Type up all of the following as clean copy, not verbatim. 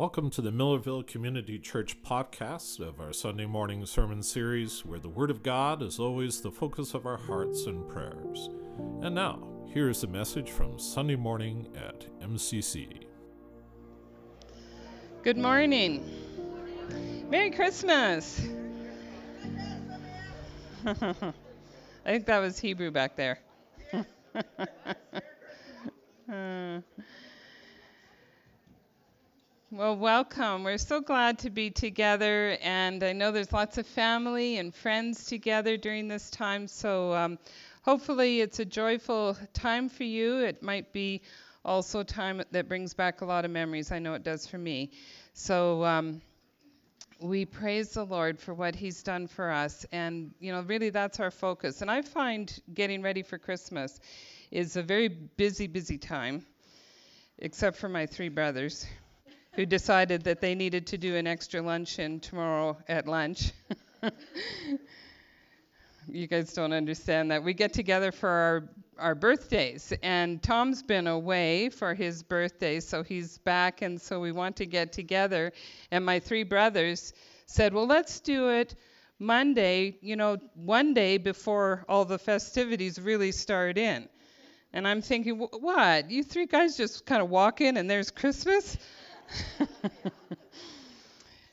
Welcome to the Millerville Community Church podcast of our Sunday morning sermon series, where the Word of God is always the focus of our hearts and prayers. And now, here is a message from Sunday morning at MCC. Good morning. Merry Christmas. I think that was Hebrew back there. Well, welcome. We're so glad to be together, and I know there's lots of family and friends together during this time, so hopefully it's a joyful time for you. It might be also time that brings back a lot of memories. I know it does for me. So we praise the Lord for what He's done for us, and really that's our focus. And I find getting ready for Christmas is a very busy, busy time, except for my three brothers, who decided that they needed to do an extra luncheon tomorrow at lunch. You guys don't understand that. We get together for our birthdays, and Tom's been away for his birthday, so he's back, and so we want to get together. And my three brothers said, well, let's do it Monday, one day before all the festivities really start in. And I'm thinking, what? You three guys just kind of walk in and there's Christmas?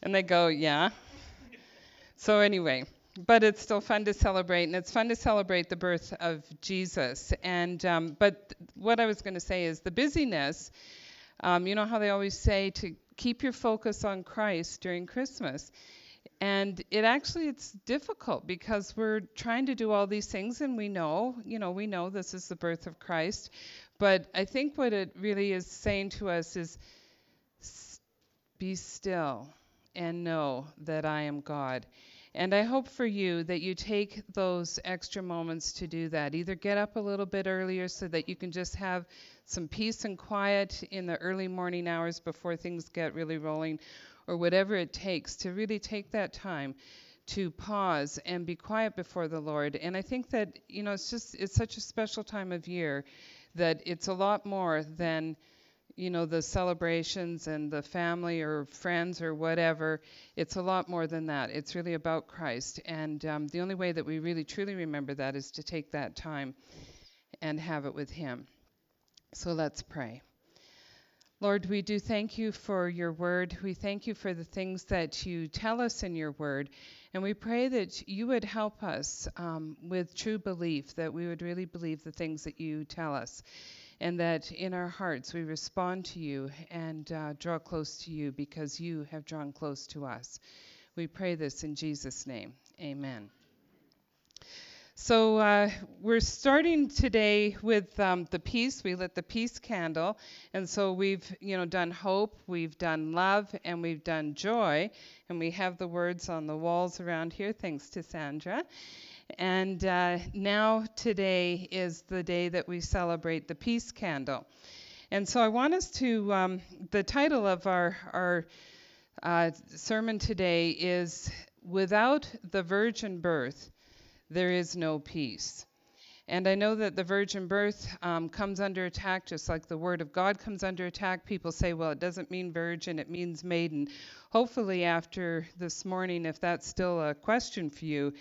And they go, yeah. So anyway, but it's still fun to celebrate, and it's fun to celebrate the birth of Jesus. And but what I was going to say is the busyness. You know how they always say to keep your focus on Christ during Christmas, and it's difficult because we're trying to do all these things, and we know this is the birth of Christ. But I think what it really is saying to us is, be still and know that I am God. And I hope for you that you take those extra moments to do that. Either get up a little bit earlier so that you can just have some peace and quiet in the early morning hours before things get really rolling, or whatever it takes to really take that time to pause and be quiet before the Lord. And I think that, it's such a special time of year that it's a lot more than the celebrations and the family or friends or whatever. It's a lot more than that. It's really about Christ. And the only way that we really truly remember that is to take that time and have it with Him. So let's pray. Lord, we do thank You for Your word. We thank You for the things that You tell us in Your word. And we pray that You would help us with true belief, that we would really believe the things that You tell us, and that in our hearts we respond to You and draw close to You because You have drawn close to us. We pray this in Jesus' name. Amen. So we're starting today with the peace. We lit the peace candle. And so we've, done hope, we've done love, and we've done joy. And we have the words on the walls around here, thanks to Sandra. And now today is the day that we celebrate the peace candle. And so I want us to, the title of our sermon today is, Without the Virgin Birth, There Is No Peace. And I know that the virgin birth comes under attack, just like the Word of God comes under attack. People say, well, it doesn't mean virgin, it means maiden. Hopefully after this morning, if that's still a question for you,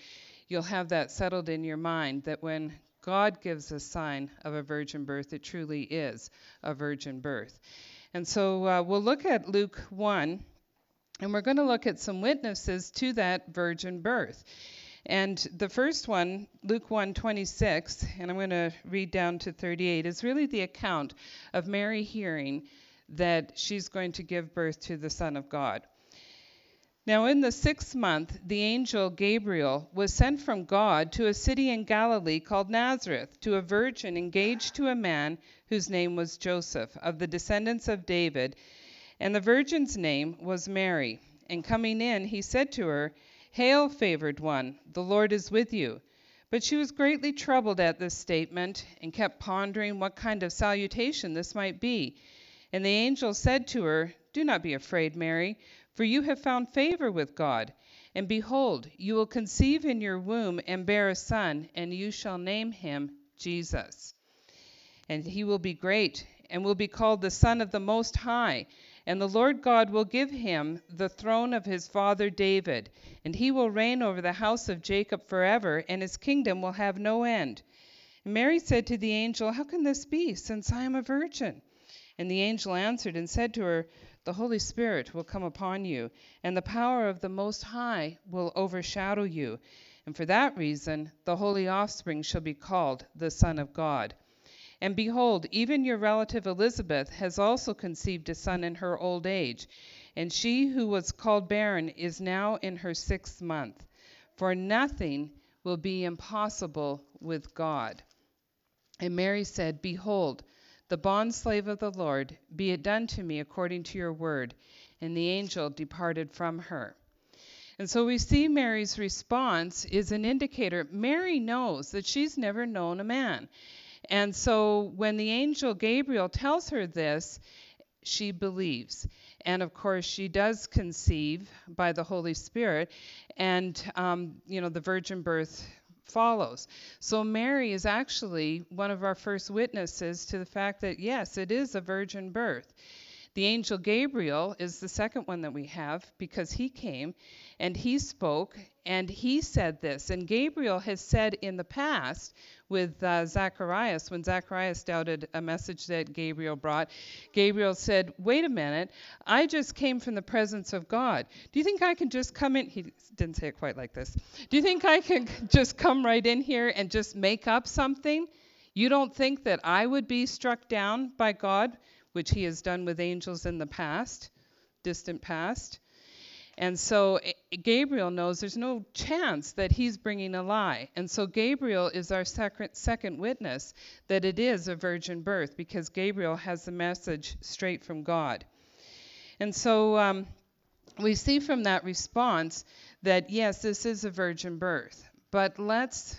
you'll have that settled in your mind, that when God gives a sign of a virgin birth, it truly is a virgin birth. And so we'll look at Luke 1, and we're going to look at some witnesses to that virgin birth. And the first one, Luke 1:26, and I'm going to read down to 38, is really the account of Mary hearing that she's going to give birth to the Son of God. Now in the 6th month, the angel Gabriel was sent from God to a city in Galilee called Nazareth, to a virgin engaged to a man whose name was Joseph, of the descendants of David, and the virgin's name was Mary. And coming in, he said to her, "Hail, favored one, the Lord is with you." But she was greatly troubled at this statement and kept pondering what kind of salutation this might be. And the angel said to her, "Do not be afraid, Mary, for you have found favor with God. And behold, you will conceive in your womb and bear a son, and you shall name him Jesus. And he will be great and will be called the Son of the Most High. And the Lord God will give him the throne of his father David, and he will reign over the house of Jacob forever, and his kingdom will have no end. And Mary said to the angel, How can this be, since I am a virgin? And the angel answered and said to her, The Holy Spirit will come upon you, and the power of the Most High will overshadow you. And for that reason, the holy offspring shall be called the Son of God. And behold, even your relative Elizabeth has also conceived a son in her old age, and she who was called barren is now in her 6th month. For nothing will be impossible with God. And Mary said, Behold, the bondslave of the Lord, be it done to me according to your word. And the angel departed from her. And so we see Mary's response is an indicator. Mary knows that she's never known a man. And so when the angel Gabriel tells her this, she believes. And of course, she does conceive by the Holy Spirit. And, the virgin birth follows. So Mary is actually one of our first witnesses to the fact that, yes, it is a virgin birth. The angel Gabriel is the second one that we have, because he came and he spoke and he said this. And Gabriel has said in the past with Zacharias, when Zacharias doubted a message that Gabriel brought, Gabriel said, wait a minute, I just came from the presence of God. Do you think I can just come in? He didn't say it quite like this. Do you think I can just come right in here and just make up something? You don't think that I would be struck down by God, which he has done with angels in the past, distant past. And so Gabriel knows there's no chance that he's bringing a lie. And so Gabriel is our second witness that it is a virgin birth, because Gabriel has the message straight from God. And so we see from that response that, yes, this is a virgin birth. But let's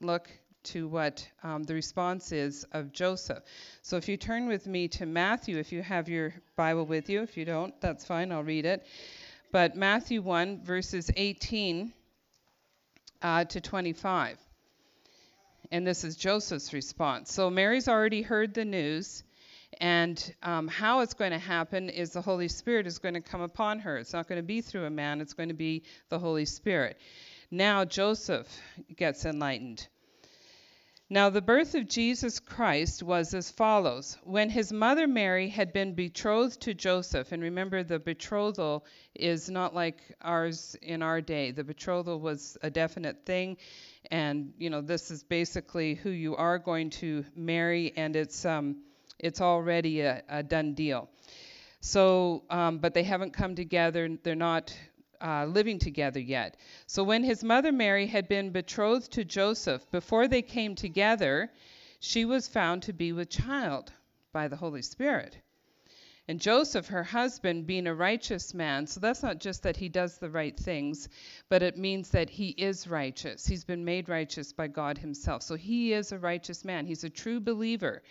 look to what the response is of Joseph. So if you turn with me to Matthew, if you have your Bible with you. If you don't, that's fine, I'll read it. But Matthew 1, verses 18 to 25. And this is Joseph's response. So Mary's already heard the news, and how it's going to happen is the Holy Spirit is going to come upon her. It's not going to be through a man, it's going to be the Holy Spirit. Now Joseph gets enlightened. Now the birth of Jesus Christ was as follows. When his mother Mary had been betrothed to Joseph, and remember the betrothal is not like ours in our day. The betrothal was a definite thing, and this is basically who you are going to marry, and it's already a done deal. So, but they haven't come together, they're not living together yet. So when his mother Mary had been betrothed to Joseph, before they came together, she was found to be with child by the Holy Spirit. And Joseph, her husband, being a righteous man, so that's not just that he does the right things, but it means that he is righteous. He's been made righteous by God himself. So he is a righteous man. He's a true believer.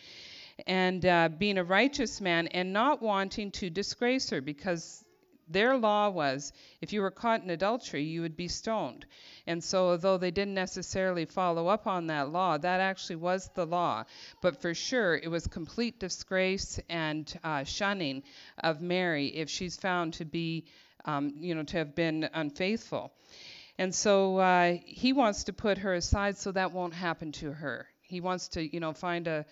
And being a righteous man and not wanting to disgrace her, because their law was, if you were caught in adultery, you would be stoned. And so although they didn't necessarily follow up on that law, that actually was the law. But for sure, it was complete disgrace and shunning of Mary if she's found to be, to have been unfaithful. And so he wants to put her aside so that won't happen to her. He wants to, find a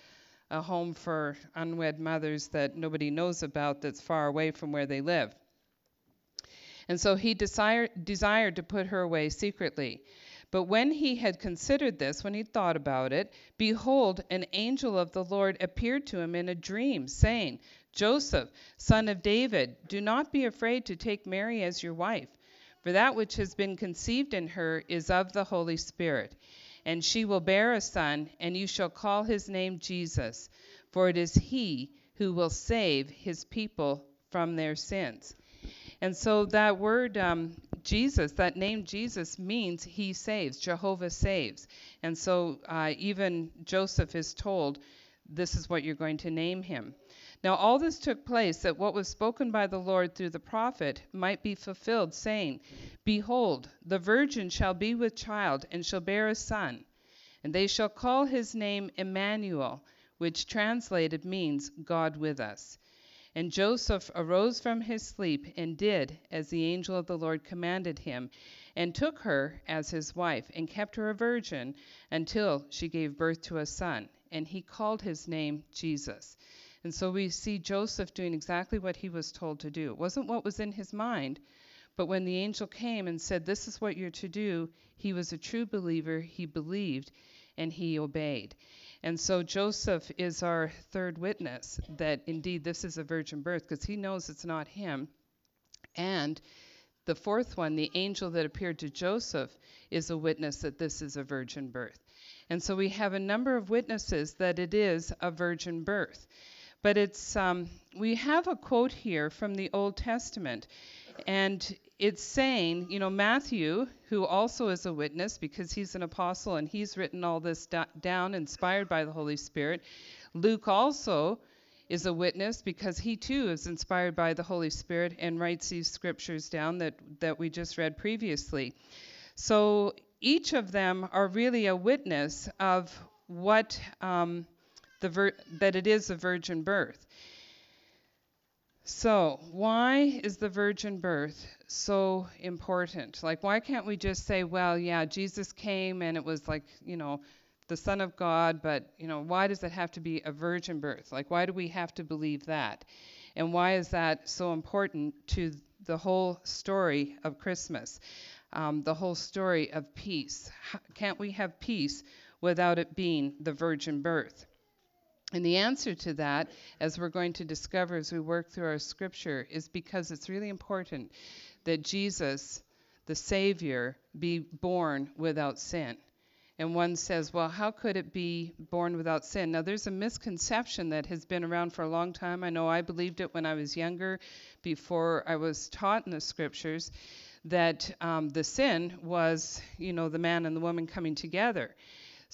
home for unwed mothers that nobody knows about, that's far away from where they live. And so he desired to put her away secretly. But when he had considered this, when he thought about it, behold, an angel of the Lord appeared to him in a dream, saying, Joseph, son of David, do not be afraid to take Mary as your wife, for that which has been conceived in her is of the Holy Spirit. And she will bear a son, and you shall call his name Jesus, for it is he who will save his people from their sins. And so that word Jesus, that name Jesus, means he saves, Jehovah saves. And so even Joseph is told, this is what you're going to name him. Now all this took place that what was spoken by the Lord through the prophet might be fulfilled, saying, Behold, the virgin shall be with child and shall bear a son, and they shall call his name Emmanuel, which translated means God with us. And Joseph arose from his sleep and did as the angel of the Lord commanded him, and took her as his wife, and kept her a virgin until she gave birth to a son. And he called his name Jesus. And so we see Joseph doing exactly what he was told to do. It wasn't what was in his mind, but when the angel came and said, this is what you're to do, he was a true believer, he believed, and he obeyed. And so Joseph is our third witness that indeed this is a virgin birth, because he knows it's not him. And the fourth one, the angel that appeared to Joseph, is a witness that this is a virgin birth. And so we have a number of witnesses that it is a virgin birth. But it's we have a quote here from the Old Testament, and it's saying, you know, Matthew, who also is a witness because he's an apostle and he's written all this down, inspired by the Holy Spirit. Luke also is a witness because he too is inspired by the Holy Spirit and writes these scriptures down that we just read previously. So each of them are really a witness of what that it is a virgin birth. So why is the virgin birth so important? Like, why can't we just say, well, yeah, Jesus came and it was like, you know, the Son of God, but, you know, why does it have to be a virgin birth? Like, why do we have to believe that? And why is that so important to the whole story of Christmas, the whole story of peace? Can't we have peace without it being the virgin birth? And the answer to that, as we're going to discover as we work through our scripture, is because it's really important that Jesus, the Savior, be born without sin. And one says, well, how could it be born without sin? Now, there's a misconception that has been around for a long time. I know I believed it when I was younger, before I was taught in the scriptures, that the sin was, you know, the man and the woman coming together.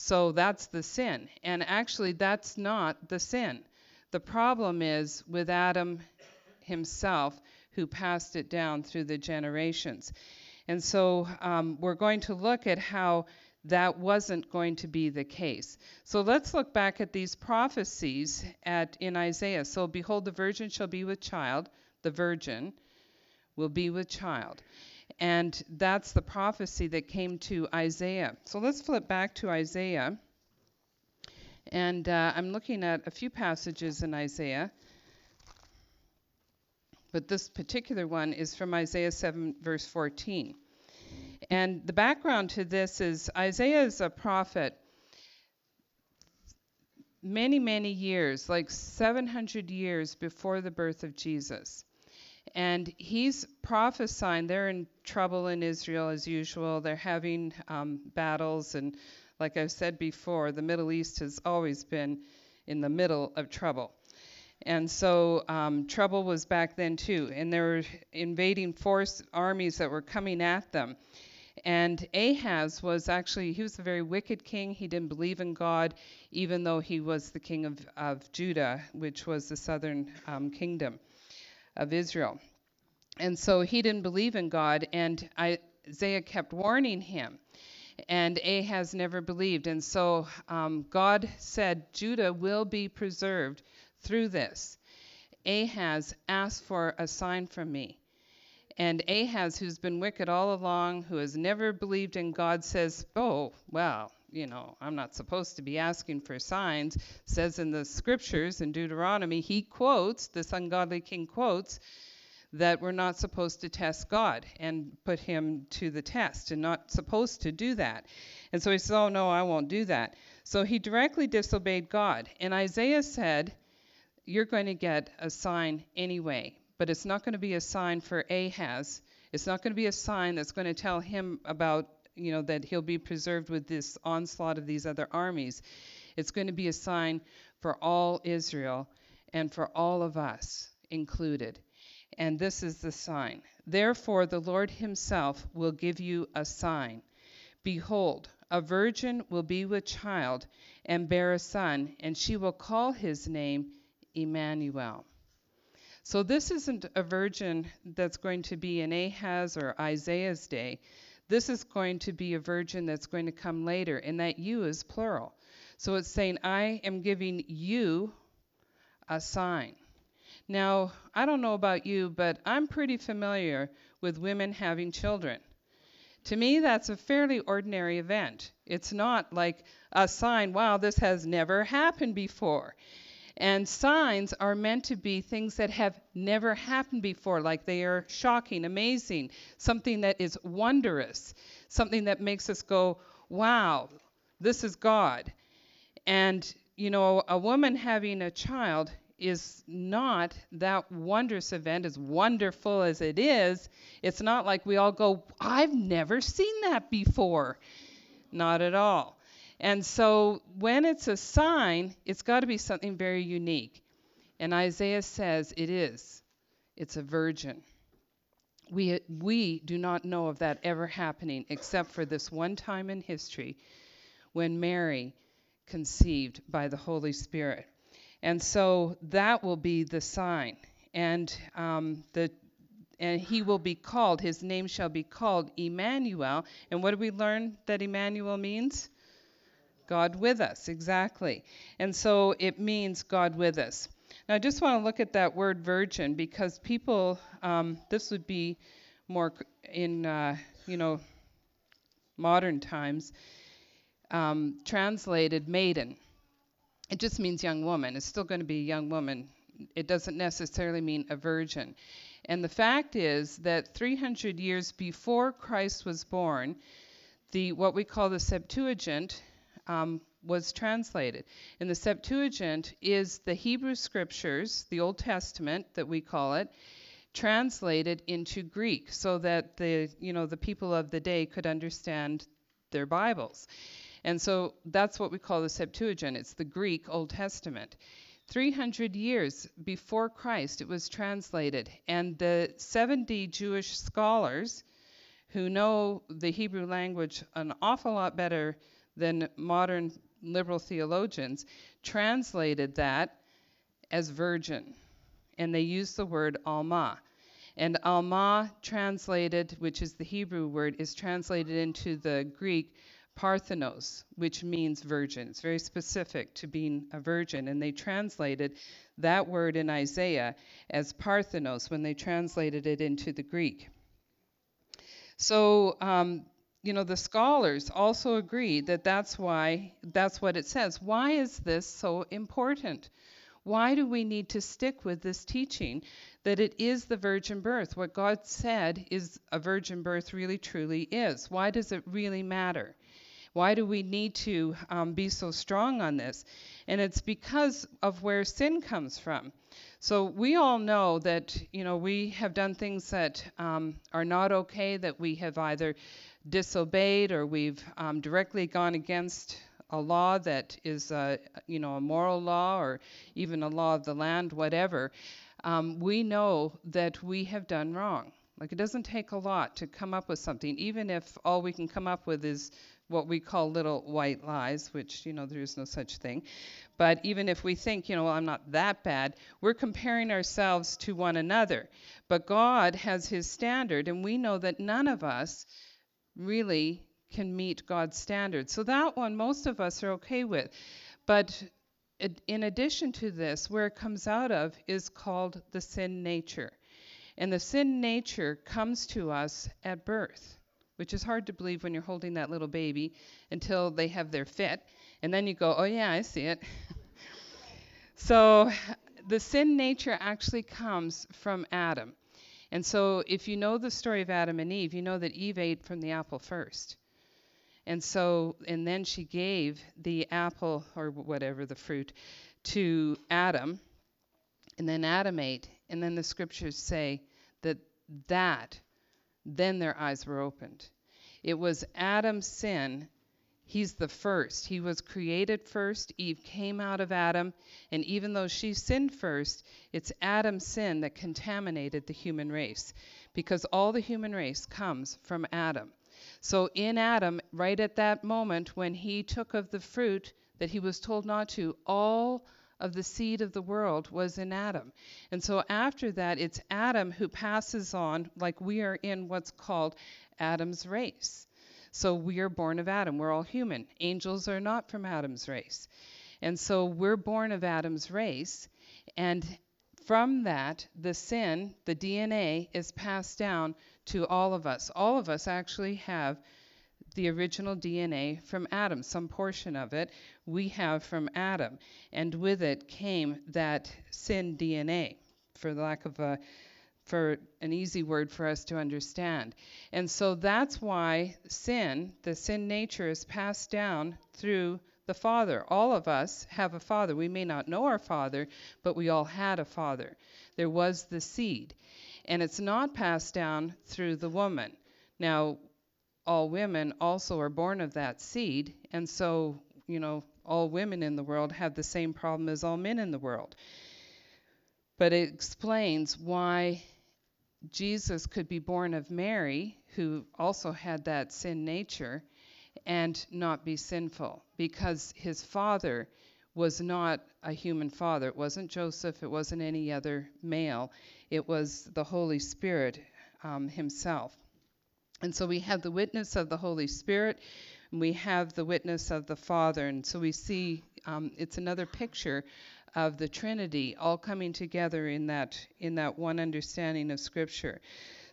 So that's the sin. And actually, that's not the sin. The problem is with Adam himself, who passed it down through the generations. And so we're going to look at how that wasn't going to be the case. So let's look back at these prophecies in Isaiah. So, behold, the virgin shall be with child. The virgin will be with child. And that's the prophecy that came to Isaiah. So let's flip back to Isaiah. And I'm looking at a few passages in Isaiah. But this particular one is from Isaiah 7, verse 14. And the background to this is Isaiah is a prophet. Many, many years, like 700 years before the birth of Jesus. And he's prophesying. They're in trouble in Israel as usual. They're having battles. And like I've said before, the Middle East has always been in the middle of trouble. And so trouble was back then too. And there were invading armies that were coming at them. And Ahaz was he was a very wicked king. He didn't believe in God, even though he was the king of Judah, which was the southern kingdom of Israel. And so he didn't believe in God, and Isaiah kept warning him, and Ahaz never believed. And so God said, Judah will be preserved through this. Ahaz asked for a sign from me. And Ahaz, who's been wicked all along, who has never believed in God, says, oh, well, you know, I'm not supposed to be asking for signs. It says in the scriptures in Deuteronomy, he quotes, this ungodly king quotes, that we're not supposed to test God and put him to the test, and not supposed to do that. And so he said, oh, no, I won't do that. So he directly disobeyed God. And Isaiah said, you're going to get a sign anyway, but it's not going to be a sign for Ahaz. It's not going to be a sign that's going to tell him about, you know, that he'll be preserved with this onslaught of these other armies. It's going to be a sign for all Israel and for all of us included. And this is the sign. Therefore, the Lord himself will give you a sign. Behold, a virgin will be with child and bear a son, and she will call his name Emmanuel. So this isn't a virgin that's going to be in Ahaz or Isaiah's day. This is going to be a virgin that's going to come later, and that you is plural. So it's saying, I am giving you a sign. Now, I don't know about you, but I'm pretty familiar with women having children. To me, that's a fairly ordinary event. It's not like a sign, wow, this has never happened before. And signs are meant to be things that have never happened before, like they are shocking, amazing, something that is wondrous, something that makes us go, wow, this is God. And, you know, a woman having a child is not that wondrous event, as wonderful as it is. It's not like we all go, I've never seen that before. Not at all. And so when it's a sign, it's got to be something very unique. And Isaiah says it is. It's a virgin. We do not know of that ever happening except for this one time in history when Mary conceived by the Holy Spirit. And so that will be the sign. And and he will be called, his name shall be called Emmanuel. And what do we learn that Emmanuel means? God with us, exactly. And so it means God with us. Now I just want to look at that word virgin because people, this would be more in, modern times, translated maiden. It just means young woman. It's still going to be a young woman. It doesn't necessarily mean a virgin. And the fact is that 300 years before Christ was born, what we call the Septuagint was translated. And the Septuagint is the Hebrew Scriptures, the Old Testament that we call it, translated into Greek so that the people of the day could understand their Bibles. And so that's what we call the Septuagint. It's the Greek Old Testament. 300 years before Christ, it was translated. And the 70 Jewish scholars who know the Hebrew language an awful lot better than modern liberal theologians translated that as virgin. And they used the word Alma. And Alma translated, which is the Hebrew word, is translated into the Greek Parthenos, which means virgin. It's very specific to being a virgin, and they translated that word in Isaiah as Parthenos when they translated it into the Greek. So, the scholars also agree that that's what it says. Why is this so important? Why do we need to stick with this teaching that it is the virgin birth? What God said is a virgin birth really truly is. Why does it really matter? Why do we need to be so strong on this? And it's because of where sin comes from. So we all know that, we have done things that are not okay, that we have either disobeyed or we've directly gone against a law that is, a moral law or even a law of the land, whatever. We know that we have done wrong. Like, it doesn't take a lot to come up with something, even if all we can come up with is what we call little white lies, which, there is no such thing. But even if we think, I'm not that bad, we're comparing ourselves to one another. But God has his standard, and we know that none of us really can meet God's standard. So that one most of us are okay with. But in addition to this, where it comes out of is called the sin nature. And the sin nature comes to us at birth, which is hard to believe when you're holding that little baby until they have their fit. And then you go, oh yeah, I see it. So the sin nature actually comes from Adam. And so if you know the story of Adam and Eve, you know that Eve ate from the apple first. And so, and then she gave the apple or whatever, the fruit, to Adam. And then Adam ate. And then the scriptures say that then their eyes were opened. It was Adam's sin. He's the first. He was created first. Eve came out of Adam. And even though she sinned first, it's Adam's sin that contaminated the human race because all the human race comes from Adam. So in Adam, right at that moment when he took of the fruit that he was told not to, all of the seed of the world was in Adam. And so after that, it's Adam who passes on, like we are in what's called Adam's race. So we are born of Adam. We're all human. Angels are not from Adam's race. And so we're born of Adam's race. And From that, the sin, the DNA, is passed down to all of us. All of us actually have the original DNA from Adam. Some portion of it we have from Adam. And with it came that sin DNA, for an easy word for us to understand. And so that's why sin, the sin nature, is passed down through the father. All of us have a father. We may not know our father, but we all had a father. There was the seed. And it's not passed down through the woman. Now, all women also are born of that seed. And so, all women in the world have the same problem as all men in the world. But it explains why Jesus could be born of Mary, who also had that sin nature, and not be sinful, because his father was not a human father. It wasn't Joseph. It wasn't any other male. It was the Holy Spirit himself. And so we have the witness of the Holy Spirit, and we have the witness of the Father. And so we see it's another picture of the Trinity all coming together in that one understanding of Scripture.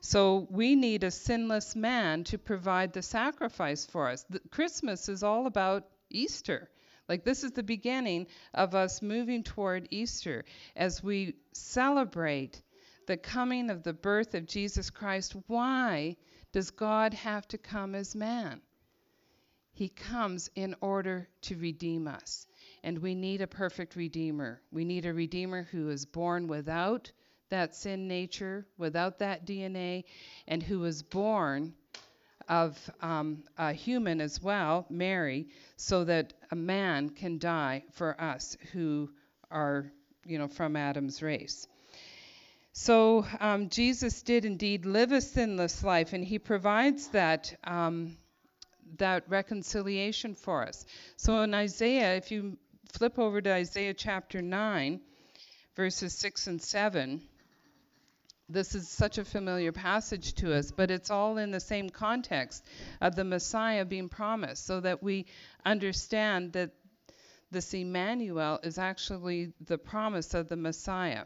So we need a sinless man to provide the sacrifice for us. Christmas is all about Easter. Like, this is the beginning of us moving toward Easter as we celebrate the coming of the birth of Jesus Christ. Why does God have to come as man? He comes in order to redeem us. And we need a perfect redeemer. We need a redeemer who is born without that sin nature, without that DNA, and who was born of a human as well, Mary, so that a man can die for us who are, from Adam's race. So Jesus did indeed live a sinless life, and he provides that reconciliation for us. So in Isaiah, if you flip over to Isaiah chapter 9, verses 6 and 7, this is such a familiar passage to us, but it's all in the same context of the Messiah being promised, so that we understand that this Emmanuel is actually the promise of the Messiah.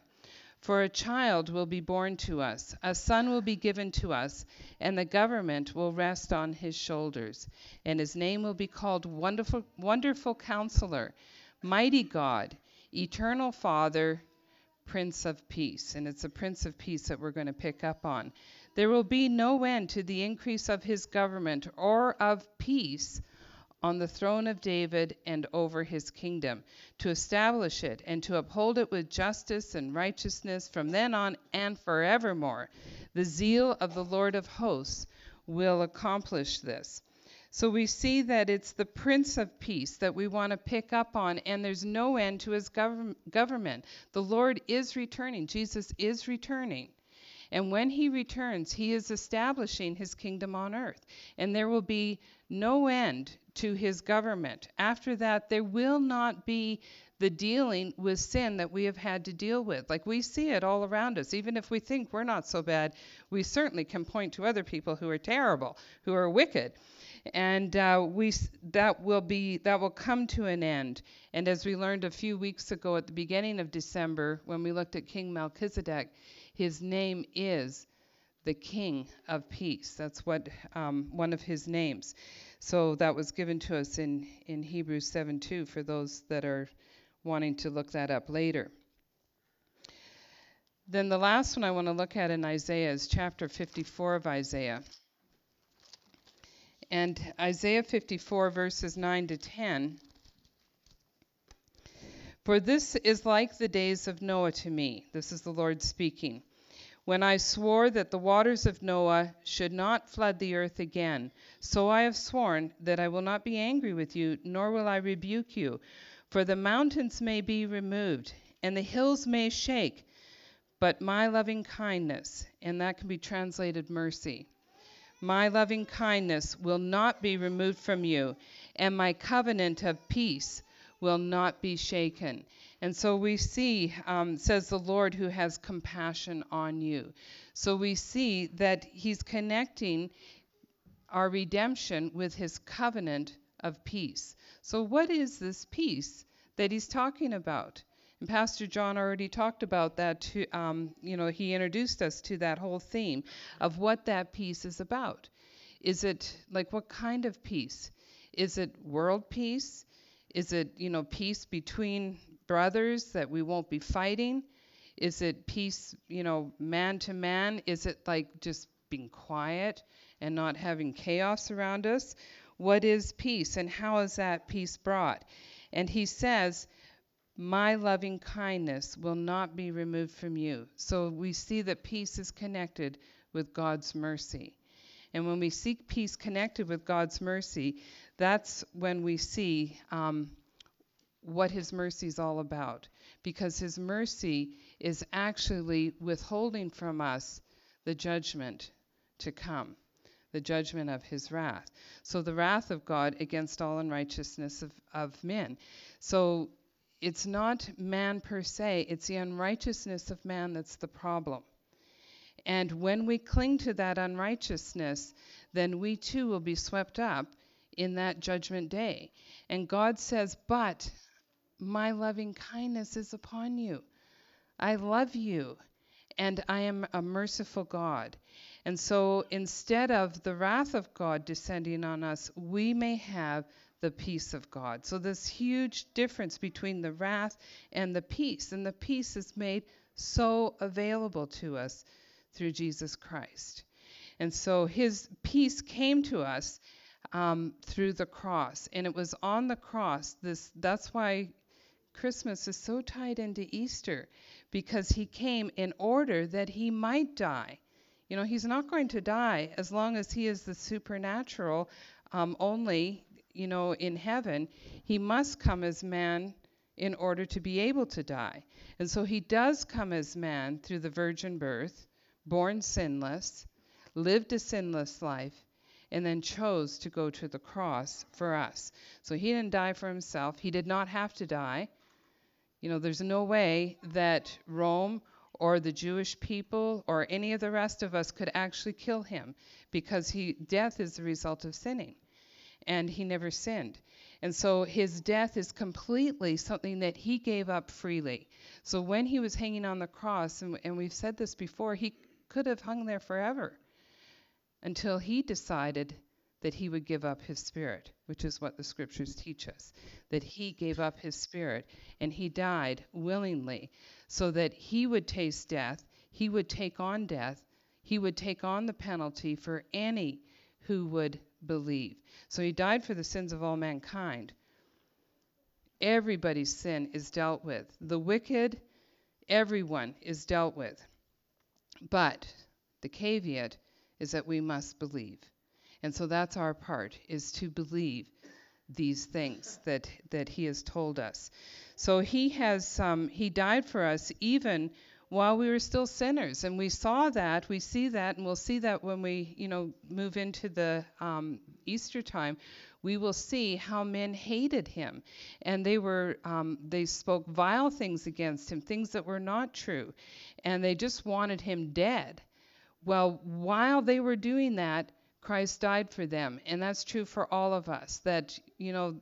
For a child will be born to us, a son will be given to us, and the government will rest on his shoulders. And his name will be called Wonderful, Wonderful Counselor, Mighty God, Eternal Father, Prince of Peace. And it's a Prince of Peace that we're going to pick up on. There will be no end to the increase of his government or of peace on the throne of David and over his kingdom, to establish it and to uphold it with justice and righteousness from then on and forevermore. The zeal of the Lord of hosts will accomplish this. So we see that it's the Prince of Peace that we want to pick up on, and there's no end to his government. The Lord is returning. Jesus is returning. And when he returns, he is establishing his kingdom on earth. And there will be no end to his government. After that, there will not be the dealing with sin that we have had to deal with. Like, we see it all around us. Even if we think we're not so bad, we certainly can point to other people who are terrible, who are wicked. And that will come to an end. And as we learned a few weeks ago at the beginning of December, when we looked at King Melchizedek, his name is the King of Peace. That's what one of his names. So that was given to us in Hebrews 7:2 for those that are wanting to look that up later. Then the last one I want to look at in Isaiah is chapter 54 of Isaiah. And Isaiah 54, verses 9 to 10. For this is like the days of Noah to me. This is the Lord speaking. When I swore that the waters of Noah should not flood the earth again, so I have sworn that I will not be angry with you, nor will I rebuke you. For the mountains may be removed, and the hills may shake, but my loving kindness, and that can be translated mercy, my loving kindness will not be removed from you, and my covenant of peace will not be shaken. And so we see, says the Lord, who has compassion on you. So we see that he's connecting our redemption with his covenant of peace. So what is this peace that he's talking about? And Pastor John already talked about that too. He introduced us to that whole theme of what that peace is about. Is it like what kind of peace? Is it world peace? Is it, peace between brothers that we won't be fighting? Is it peace, man to man? Is it like just being quiet and not having chaos around us? What is peace, and how is that peace brought? And he says, my loving kindness will not be removed from you. So we see that peace is connected with God's mercy. And when we seek peace connected with God's mercy, that's when we see what his mercy is all about. Because his mercy is actually withholding from us the judgment to come, the judgment of his wrath. So the wrath of God against all unrighteousness of men. So it's not man per se, it's the unrighteousness of man that's the problem. And when we cling to that unrighteousness, then we too will be swept up in that judgment day. And God says, but my loving kindness is upon you. I love you, and I am a merciful God. And so instead of the wrath of God descending on us, we may have the peace of God. So this huge difference between the wrath and the peace is made so available to us through Jesus Christ. And so his peace came to us through the cross, and it was on the cross. That's why Christmas is so tied into Easter, because he came in order that he might die. He's not going to die as long as he is the supernatural only, in heaven. He must come as man in order to be able to die. And so he does come as man through the virgin birth, born sinless, lived a sinless life, and then chose to go to the cross for us. So he didn't die for himself. He did not have to die. There's no way that Rome or the Jewish people or any of the rest of us could actually kill him, because death is the result of sinning, and he never sinned. And so his death is completely something that he gave up freely. So when he was hanging on the cross, and we've said this before, he could have hung there forever until he decided that he would give up his spirit, which is what the scriptures teach us, that he gave up his spirit, and he died willingly so that he would taste death, he would take on death, he would take on the penalty for any who would believe. So he died for the sins of all mankind. Everybody's sin is dealt with. The wicked, everyone is dealt with. But the caveat is that we must believe. And so that's our part, is to believe these things that he has told us. So he died for us even while we were still sinners. And we see that, and we'll see that when we, move into the Easter time. We will see how men hated him, and they spoke vile things against him, things that were not true, and they just wanted him dead. Well, while they were doing that, Christ died for them, and that's true for all of us, that,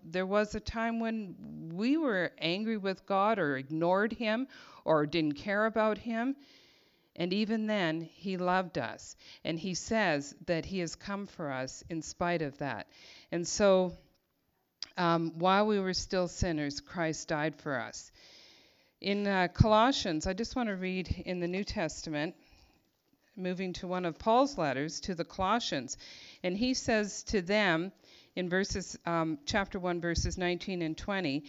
there was a time when we were angry with God or ignored him or didn't care about him, and even then he loved us, and he says that he has come for us in spite of that. And so while we were still sinners, Christ died for us. In Colossians, I just want to read in the New Testament, moving to one of Paul's letters to the Colossians. And he says to them in chapter 1, verses 19 and 20,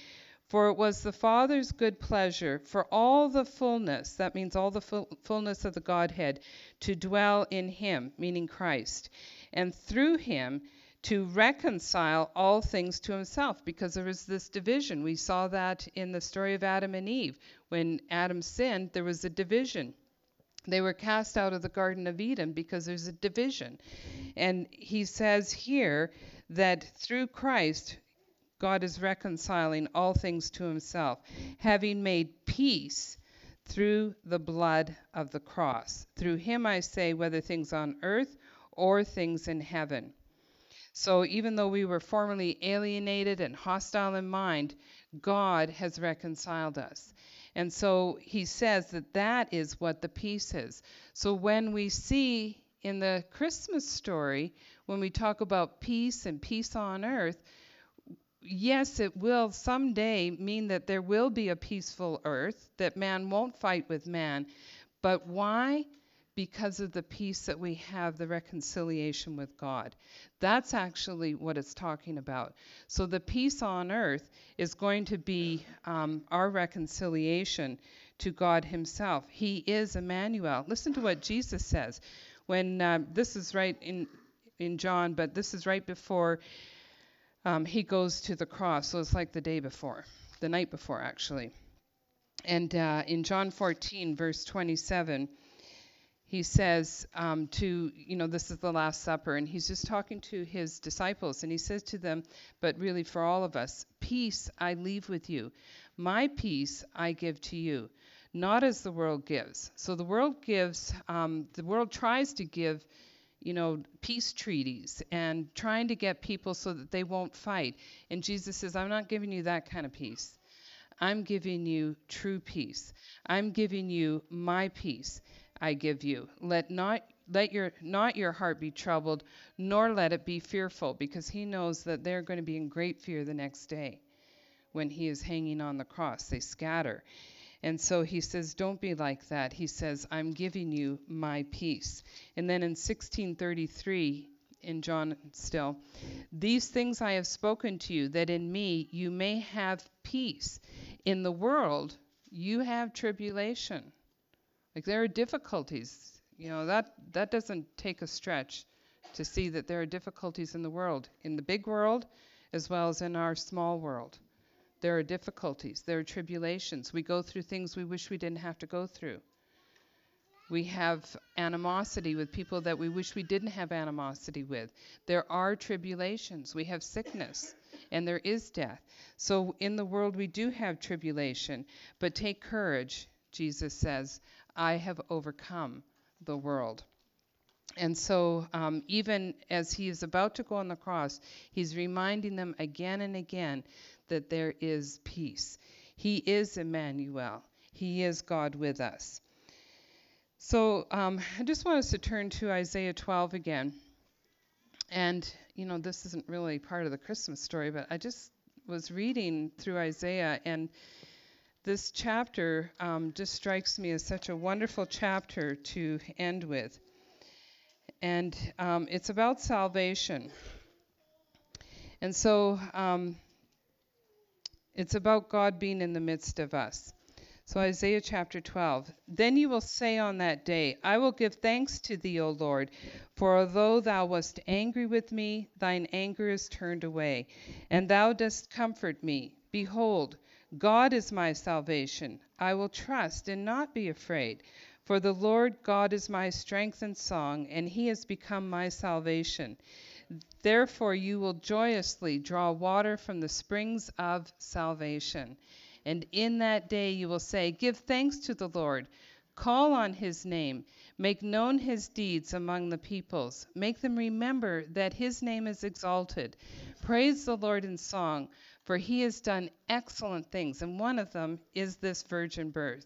for it was the Father's good pleasure for all the fullness, that means all the fullness of the Godhead, to dwell in him, meaning Christ, and through him to reconcile all things to himself, because there was this division. We saw that in the story of Adam and Eve. When Adam sinned, there was a division. They were cast out of the Garden of Eden because there's a division. And he says here that through Christ, God is reconciling all things to himself, having made peace through the blood of the cross. Through him, I say, whether things on earth or things in heaven. So even though we were formerly alienated and hostile in mind, God has reconciled us. And so he says that that is what the peace is. So when we see in the Christmas story, when we talk about peace and peace on earth, yes, it will someday mean that there will be a peaceful earth, that man won't fight with man. But why? Because of the peace that we have, the reconciliation with God. That's actually what it's talking about. So the peace on earth is going to be our reconciliation to God himself. He is Emmanuel. Listen to what Jesus says. When this is right in John, but this is right before he goes to the cross. So it's like the day before, the night before, actually. And in John 14, verse 27, he says this is the Last Supper, and he's just talking to his disciples, and he says to them, but really for all of us, peace I leave with you. My peace I give to you, not as the world gives. So the world gives, the world tries to give, peace treaties and trying to get people so that they won't fight. And Jesus says, I'm not giving you that kind of peace. I'm giving you true peace. I'm giving you my peace. I give you. Let not your heart be troubled, nor let it be fearful, because he knows that they're going to be in great fear the next day when he is hanging on the cross. They scatter. And so he says, don't be like that. He says, I'm giving you my peace. And then in 16:33, in John still, these things I have spoken to you, that in me you may have peace. In the world you have tribulation. Like, there are difficulties, that doesn't take a stretch to see that there are difficulties in the world, in the big world as well as in our small world. There are difficulties, there are tribulations. We go through things we wish we didn't have to go through. We have animosity with people that we wish we didn't have animosity with. There are tribulations. We have sickness, and there is death. So in the world we do have tribulation, but take courage, Jesus says, I have overcome the world. And so even as he is about to go on the cross, he's reminding them again and again that there is peace. He is Emmanuel. He is God with us. So I just want us to turn to Isaiah 12 again. And, this isn't really part of the Christmas story, but I just was reading through Isaiah, and this chapter just strikes me as such a wonderful chapter to end with. And it's about salvation. And so it's about God being in the midst of us. So Isaiah chapter 12. Then you will say on that day, I will give thanks to thee, O Lord, for although thou wast angry with me, thine anger is turned away, and thou dost comfort me. Behold, God is my salvation. I will trust and not be afraid. For the Lord God is my strength and song, and he has become my salvation. Therefore you will joyously draw water from the springs of salvation. And in that day you will say, give thanks to the Lord. Call on his name. Make known his deeds among the peoples. Make them remember that his name is exalted. Praise the Lord in song. For he has done excellent things, and one of them is this virgin birth.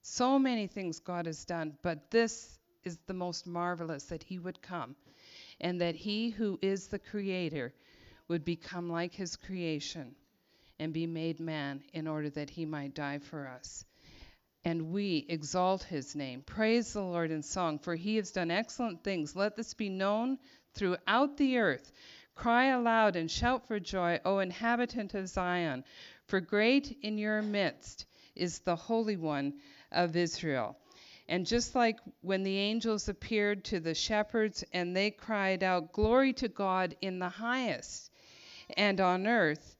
So many things God has done, but this is the most marvelous, that he would come, and that he who is the creator would become like his creation and be made man in order that he might die for us. And we exalt his name. Praise the Lord in song, for he has done excellent things. Let this be known throughout the earth. Cry aloud and shout for joy, O inhabitant of Zion, for great in your midst is the Holy One of Israel. And just like when the angels appeared to the shepherds and they cried out, glory to God in the highest, and on earth,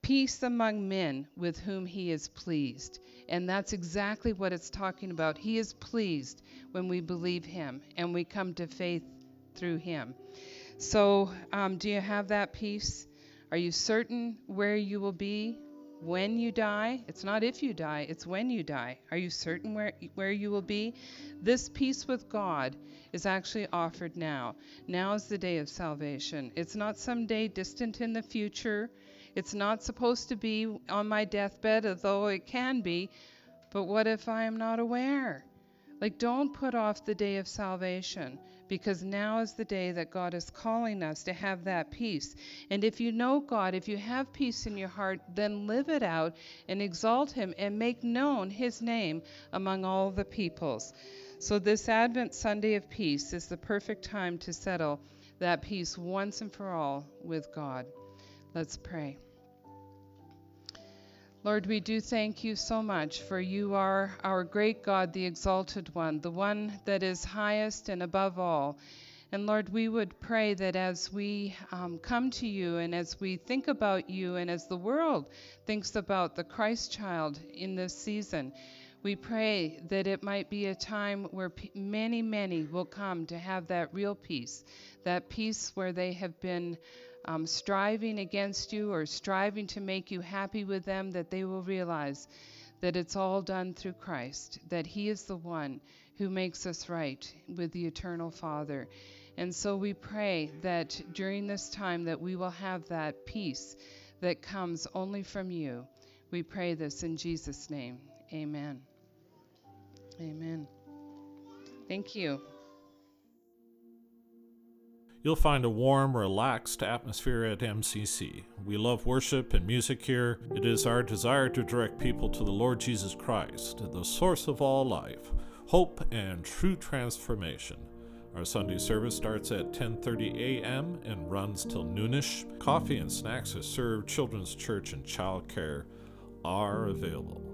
peace among men with whom he is pleased. And that's exactly what it's talking about. He is pleased when we believe him and we come to faith through him. So do you have that peace? Are you certain where you will be when you die? It's not if you die, it's when you die. Are you certain where you will be? This peace with God is actually offered now. Now is the day of salvation. It's not someday distant in the future. It's not supposed to be on my deathbed, although it can be. But what if I am not aware? Like, don't put off the day of salvation, because now is the day that God is calling us to have that peace. And if you know God, if you have peace in your heart, then live it out and exalt him and make known his name among all the peoples. So this Advent Sunday of peace is the perfect time to settle that peace once and for all with God. Let's pray. Lord, we do thank you so much, for you are our great God, the exalted one, the one that is highest and above all. And Lord, we would pray that as we come to you, and as we think about you, and as the world thinks about the Christ child in this season, we pray that it might be a time where many will come to have that real peace, that peace where they have been striving against you or striving to make you happy with them, that they will realize that it's all done through Christ, that he is the one who makes us right with the eternal Father. And so we pray that during this time that we will have that peace that comes only from you. We pray this in Jesus' name. Amen. Amen. Thank you. You'll find a warm, relaxed atmosphere at MCC. We love worship and music here. It is our desire to direct people to the Lord Jesus Christ, the source of all life, hope, and true transformation. Our Sunday service starts at 10:30 a.m. and runs till noonish. Coffee and snacks are served. Children's church and childcare are available.